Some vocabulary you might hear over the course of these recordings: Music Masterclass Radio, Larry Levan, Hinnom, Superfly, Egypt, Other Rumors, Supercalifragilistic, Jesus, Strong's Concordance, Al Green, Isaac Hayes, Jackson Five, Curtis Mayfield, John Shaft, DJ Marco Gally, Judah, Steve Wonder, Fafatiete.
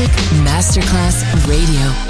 Music Masterclass Radio.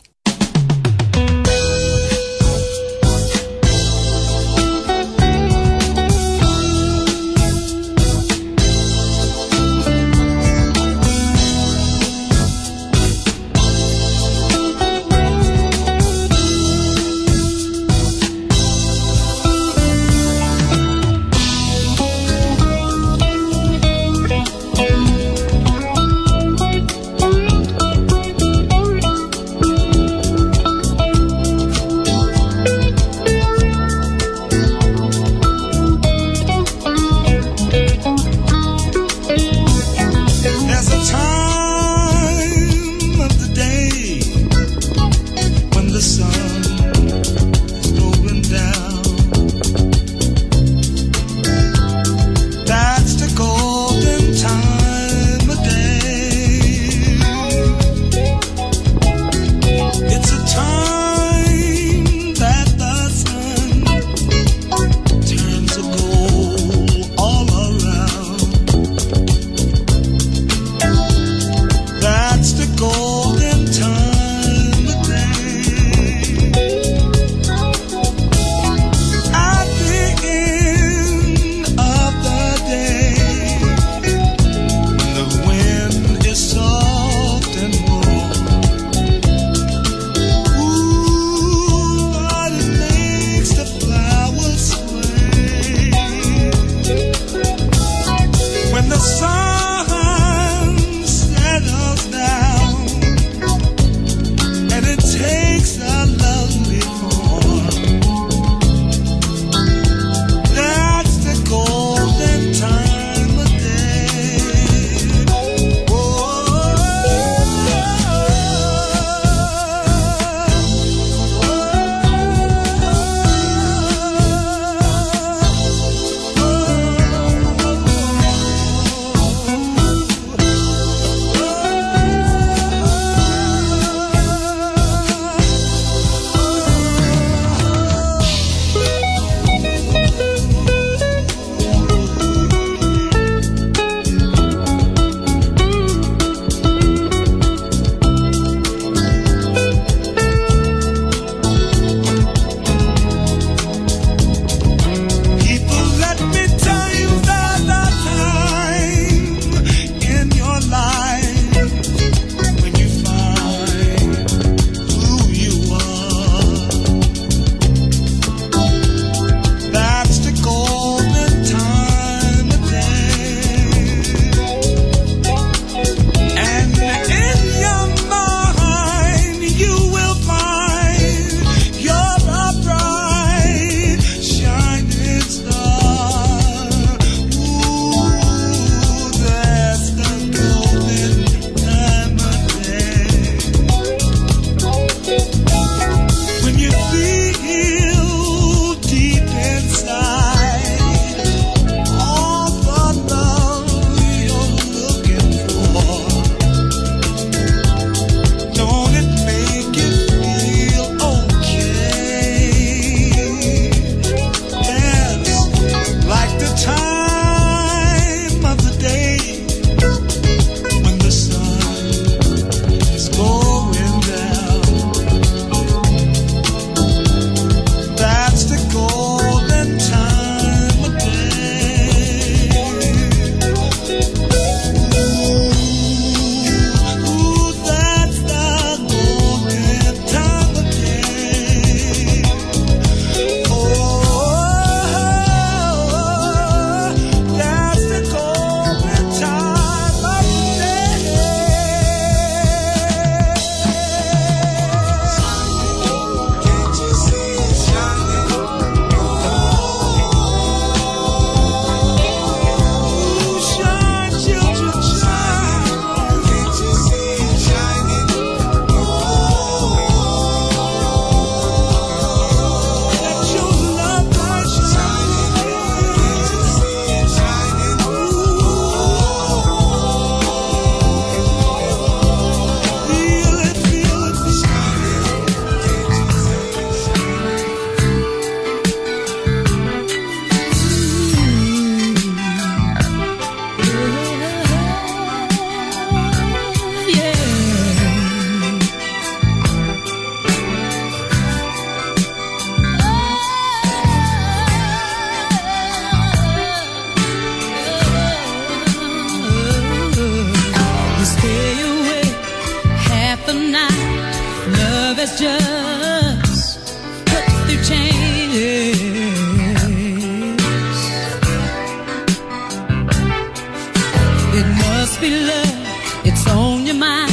must be love, it's on your mind.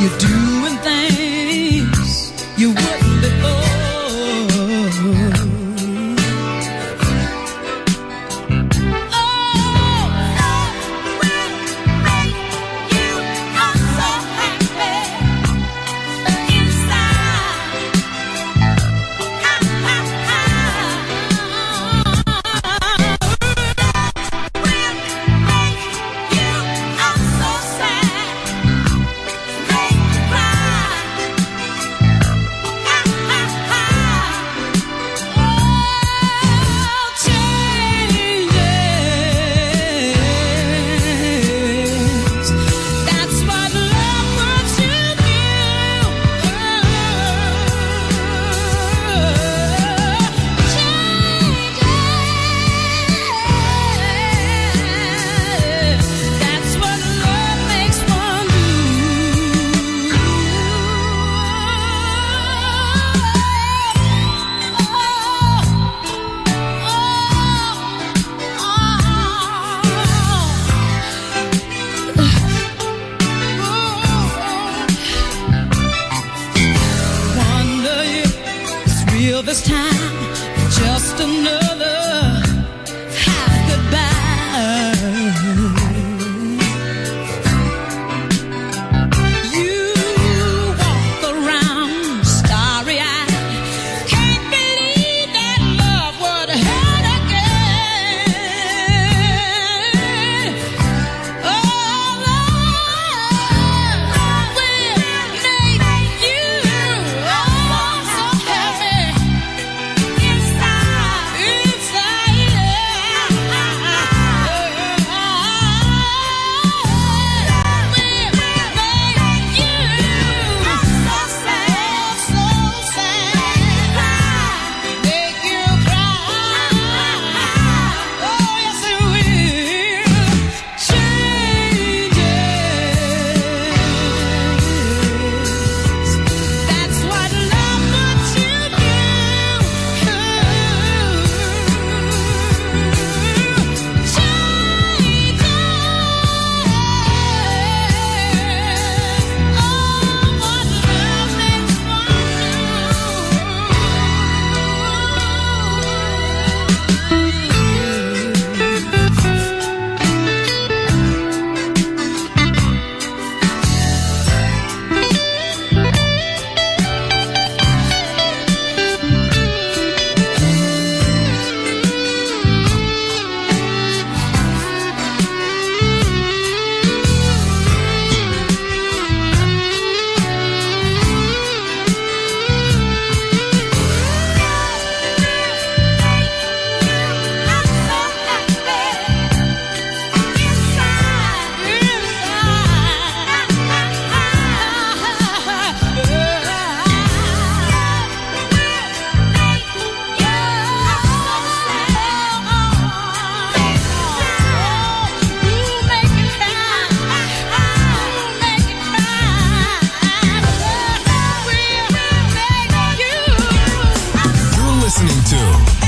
You're doing things you wouldn't before. Oh, around you are so happy, but inside,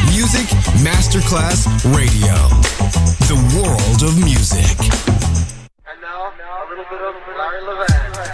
Music Masterclass Radio, the world of music. And now a little bit of Larry Levan.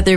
Other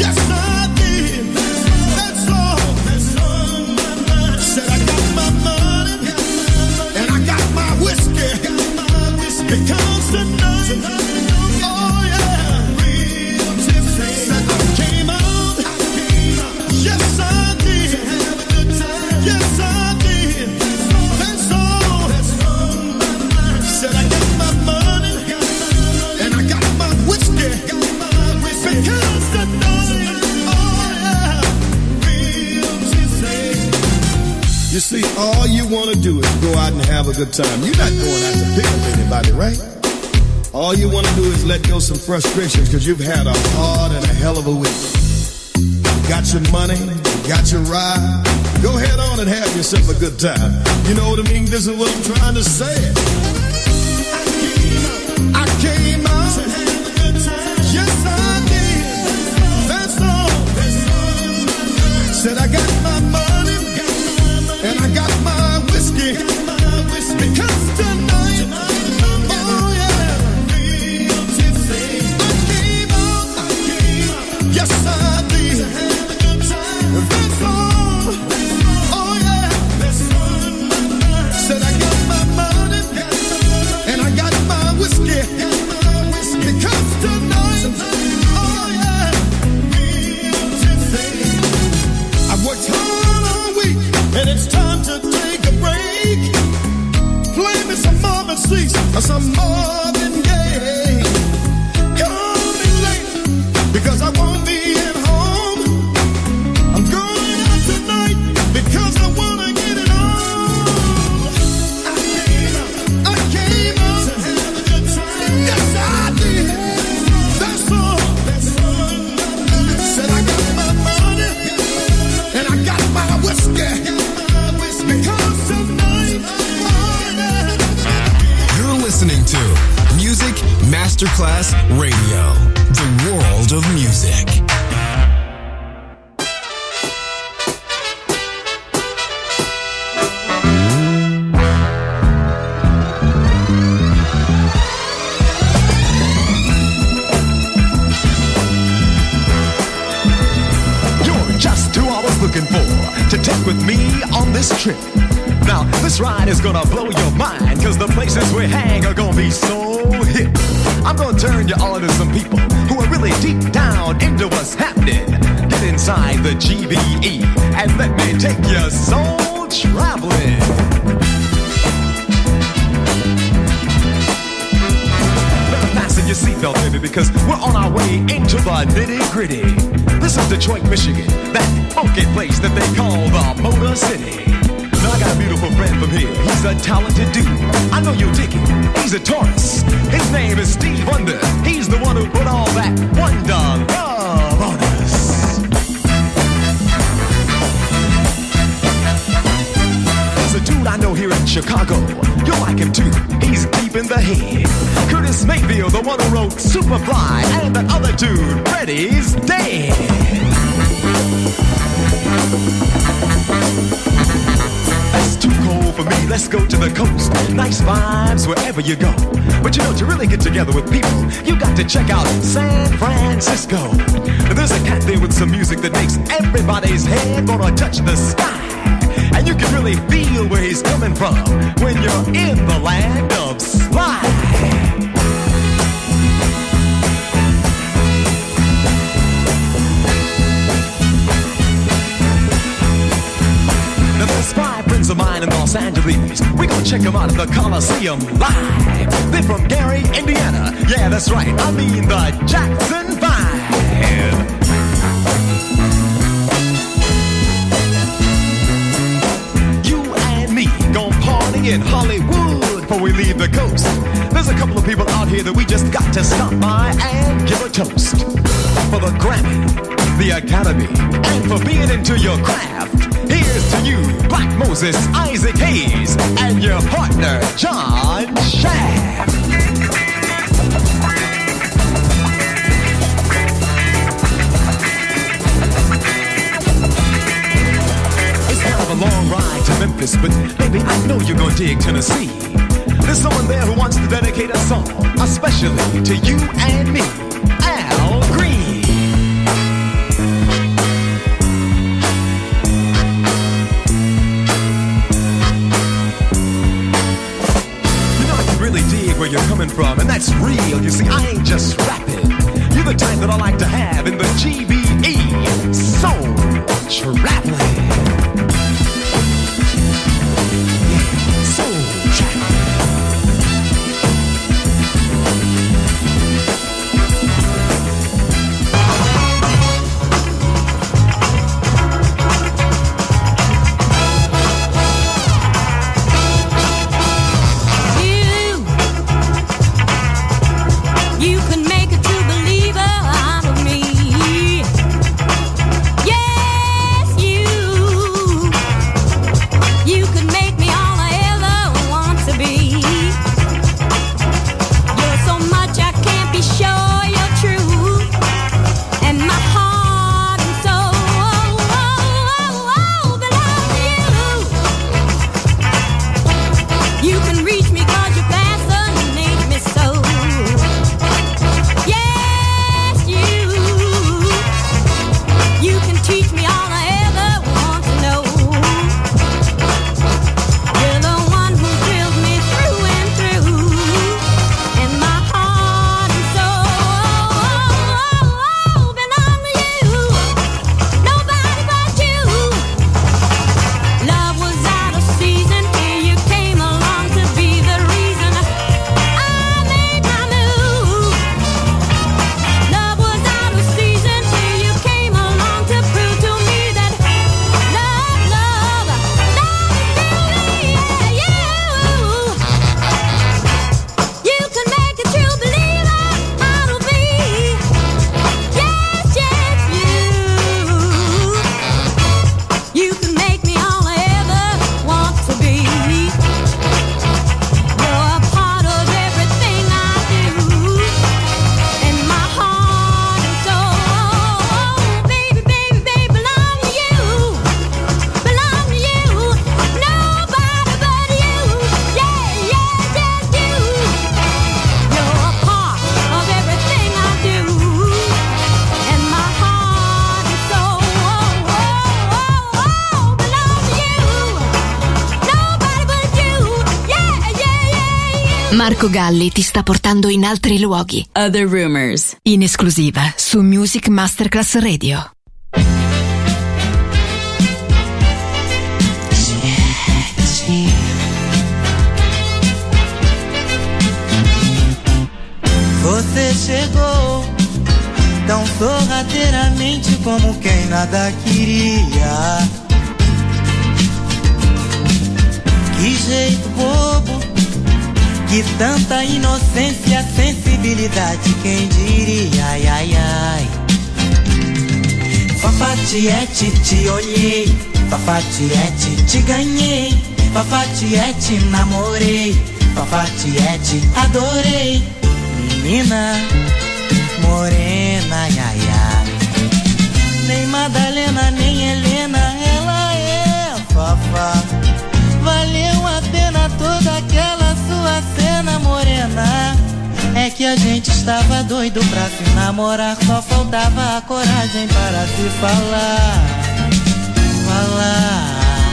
Yes, I did. That's all. You see, all you want to do is go out and have a good time. You're not going out to pick up anybody, right? All you want to do is let go some frustrations because you've had a hard and a hell of a week. Got your money, got your ride. Go ahead on and have yourself a good time. You know what I mean? This is what I'm trying to say. I came out to have a good time. Yes, I did. That's all. Said I got my money, and I got my whiskey. Because tonight, oh yeah, I came out. Yes, I did. To have a good time. That's all. Oh yeah. That's all. Said I got my money, and I got my whiskey. Some more than gay. Call me late because I won't be at home. I'm going out tonight because I want to get it on. I came out to have a good time. Yes, I did. That's all. Said I got my money and I got my whiskey. Listening to Music Masterclass Radio, the world of music. You're just who I was looking for to take with me on this trip. Now, this ride is gonna blow your mind, cause the places we hang are gonna be so hip. I'm gonna turn you all into some people who are really deep down into what's happening. Get inside the GVE and let me take your soul traveling. Better fasten your seatbelt, baby, because we're on our way into the nitty-gritty. This is Detroit, Michigan, that funky place that they call the Motor City. I got a beautiful friend from here. He's a talented dude. I know you dig it. He's a Taurus. His name is Steve Wonder. He's the one who put all that wonder love on us. There's a dude I know here in Chicago. You'll like him too. He's deep in the head. Curtis Mayfield, the one who wrote Superfly, and that other dude, Freddie's dead. It's too cold for me, let's go to the coast. Nice vibes wherever you go. But you know, to really get together with people, you got to check out San Francisco. There's a cat there with some music that makes everybody's head gonna touch the sky. And you can really feel where he's coming from when you're in the land of slide. Of mine in Los Angeles. We're gonna check them out at the Coliseum live. They're from Gary, Indiana. Yeah, that's right. I mean the Jackson Five. You and me gonna party in Hollywood before we leave the coast. There's a couple of people out here that we just got to stop by and give a toast. For the Grammy, the Academy, and for being into your craft. Here's to you, Black Moses, Isaac Hayes, and your partner, John Shaft. It's kind of a long ride to Memphis, but baby, I know you're gonna dig Tennessee. There's someone there who wants to dedicate a song, especially to you and me, Al Green. You're coming from, and that's real. You see, I ain't just rapping. You're the type that I like to have in the GBE. So traveling. So traveling. Marco Gally ti sta portando in altri luoghi. Other Rumors, in esclusiva su Music Masterclass Radio. Você chegou tão sorrateiramente como quem nada queria. Que jeito bobo, que tanta inocência, sensibilidade, quem diria, ai, ai, ai. Fafatiete, te olhei, Fafatiete, te ganhei, Fafatiete, namorei, Fafatiete, adorei. Menina, morena, ai, ai. Nem Madalena, nem Helena, ela é Fafá. Valeu a pena toda aquela sua cena, morena. É que a gente estava doido pra se namorar, só faltava a coragem para se falar. Falar.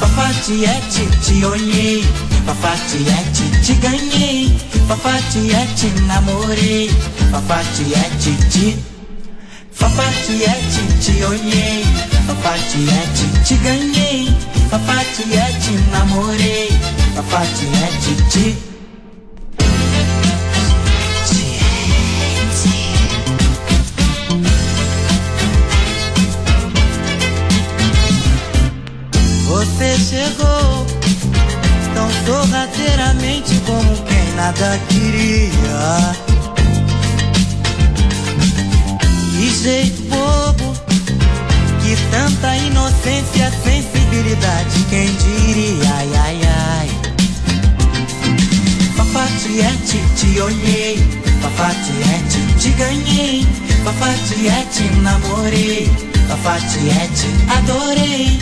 Fafatiete, te olhei, Fafatiete, te ganhei, Fafatiete, namorei, Fafatiete, te... Fafatiete, te olhei, Fafatiete, te ganhei, Fafatiete, namorei, Fafatiete, te... Você chegou tão sorrateiramente como quem nada queria. Que jeito bobo, que tanta inocência, sensibilidade, quem diria, ai, ai, ai. Fafatiete, te olhei, Fafatiete, te ganhei, Fafatiete, namorei, Fafatiete, adorei.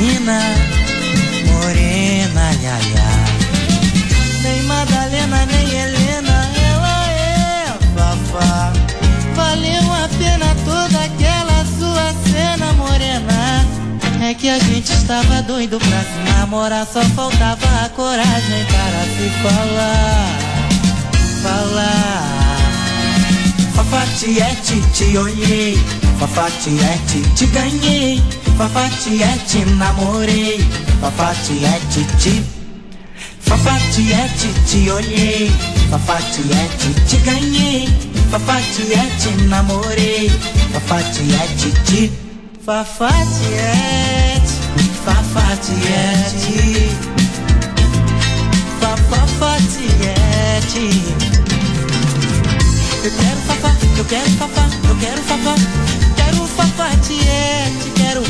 Menina, morena, ai, ai, ai. Nem Madalena, nem Helena, ela é Fafá. Valeu a pena toda aquela sua cena, morena. É que a gente estava doido pra se namorar, só faltava a coragem para se falar. Falar. Fafatiete, te olhei, Fafatiete, te ganhei, Fafatiete, namorei, Fafatiete, te... Fafatiete, te olhei, Fafatiete, te ganhei, Fafatiete, namorei, Fafatiete, te... Fafatiete, Fafatiete, Fafatiete. Eu quero Fafá, eu quero Fafá, eu quero Fafá. Quero Fafatiete, quero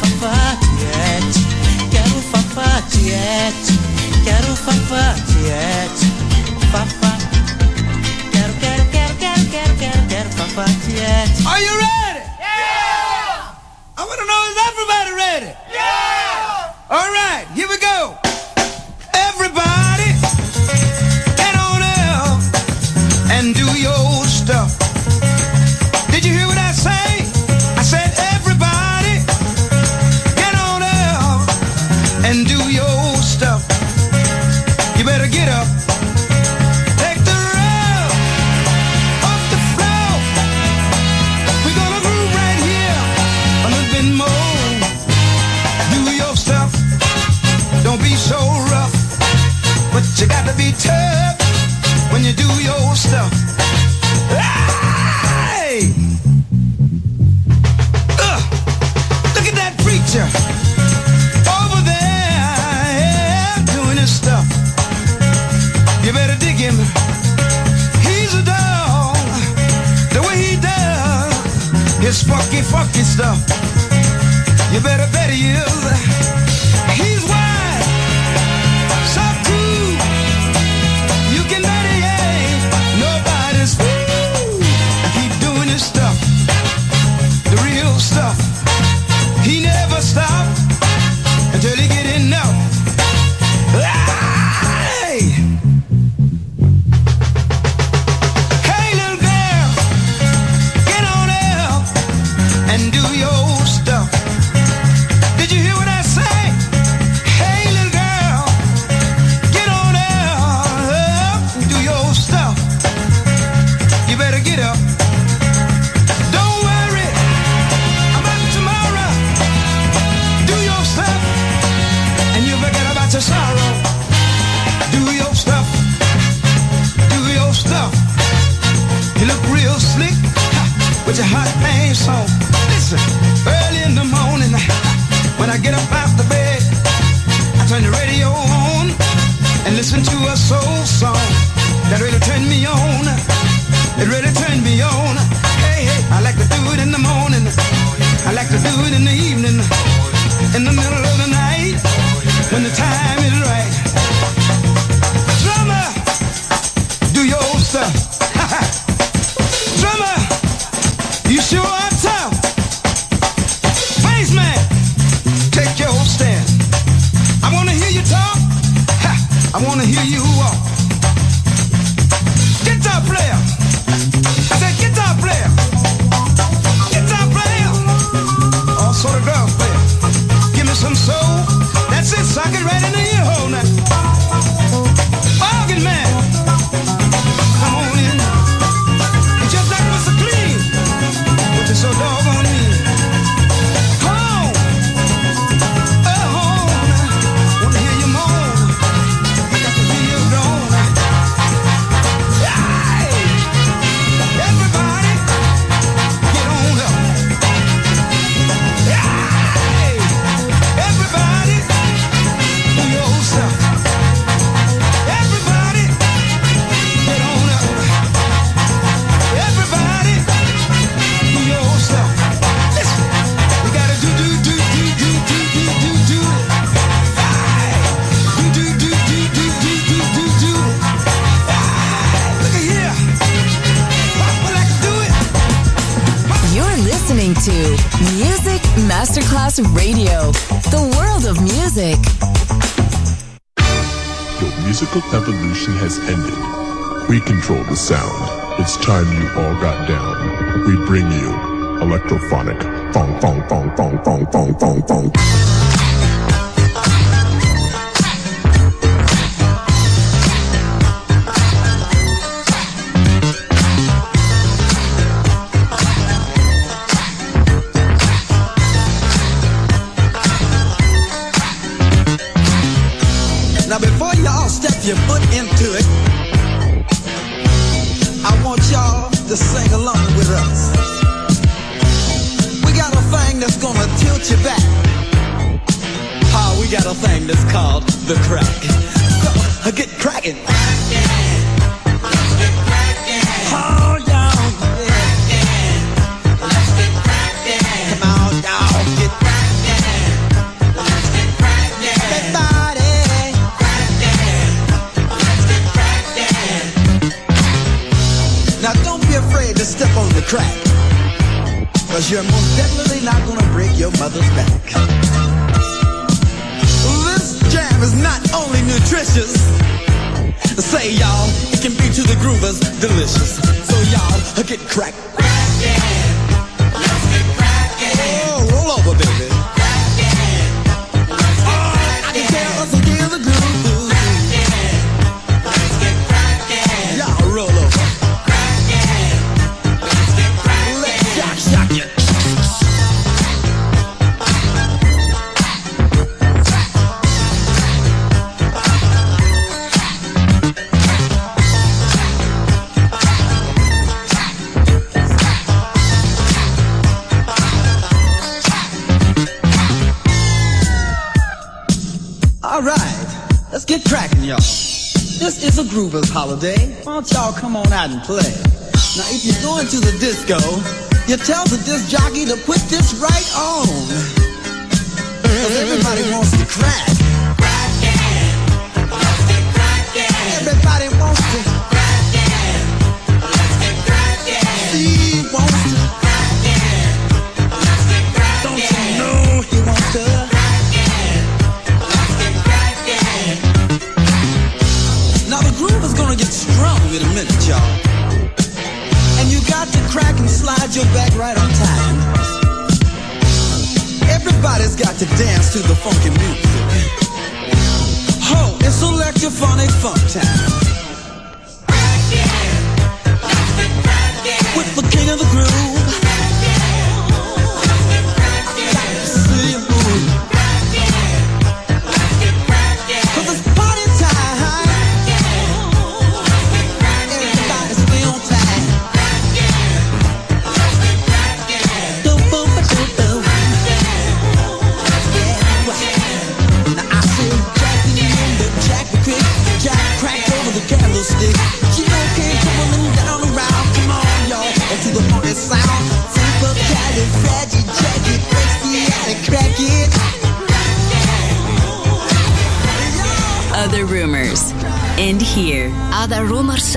Fafatiete. Quero Fafatiete, quero Fafatiete. Fafá. Quero Fafatiete. Are you ready? Yeah! I want to know, is everybody ready? Yeah! All right, here we go. Everybody, get on up and do your old stuff. Did you hear what I say? I said everybody, get on up and do your old stuff. You better get up, take the rail off the floor. We're gonna groove right here a little bit more. Do your stuff, don't be so rough, but you gotta be tough when you do your stuff. Hey! Look at that preacher over there doing his stuff. You better dig him. He's a dog. The way he does his funky, funky stuff. You better bet he is. He's wide, so cool. You can bet he ain't nobody's. Stuff, the real stuff. He never stopped until he get enough. Hey, hey little girl, get on up and do your old stuff. Did you hear what I say? Hey little girl, get on up such a hot thing, so listen, early in the morning, when I get up out the bed, I turn the radio on and listen to a soul song. That really turned me on, it really turned me on. Hey, hey, I like to do it in the morning, I like to do it in the evening, in the middle of the night, when the time is right. Drummer, do your old stuff. You sure are tough. Bassman, take your stand. I wanna hear you talk. Ha, I wanna hear you walk. Guitar player, I said guitar player, also the drum player. Give me some soul. That's it, sock it right in the ear hole now. Organ man, come on in. It's just like Mr. Clean, which is so doggone mean. Horn, a horn, wanna hear you moan. I got to hear you groan. Hey, everybody, get on up. Hey, everybody, do your own stuff. Everybody, get on up. Everybody, do your own stuff. Listen, we gotta do do do do do do do do do. Hey, do do do do do do do do do. Hey, look at here, I like to do it. You're listening to Music Masterclass Radio, the world of music. Your musical evolution has ended. We control the sound. It's time you all got down. We bring you electrophonic funk, funk, funk, funk, funk, funk, funk, funk. Now before y'all step your foot into it, I want y'all to sing along with us. We got a thing that's gonna tilt you back. We got a thing that's called the crack. So, get cracking. Oh, y'all, come on, y'all, get everybody. Now don't be afraid to step on the crack, cause you're most definitely not gonna break your mother's back. This jam is not only nutritious, say y'all, it can be to the groovers delicious. So y'all, get cracked. Oh, roll over, baby. Oh, I can tell us again the groove. Y'all roll over. Let shock, shock you. All right, let's get cracking, y'all. This is a groover's holiday. Why don't y'all come on out and play? Now, if you're going to the disco, you tell the disc jockey to put this right on. 'Cause everybody wants to crack. Everybody wants to. Steve wants to. Don't you know he wants to? Now the groove is gonna get strong in a minute, y'all. And you got to crack and slide your back right on time. Everybody's got to dance to the funky music. Ho, it's electrophonic funk time. With the king of the groove. See you move. 'Cause it's party time. Everybody stay on time. stick. She don't care, dribbling down the route. Come on, y'all, and to the funky sound. Supercalifragilistic, crack it. Other Rumors End Here. Other Rumors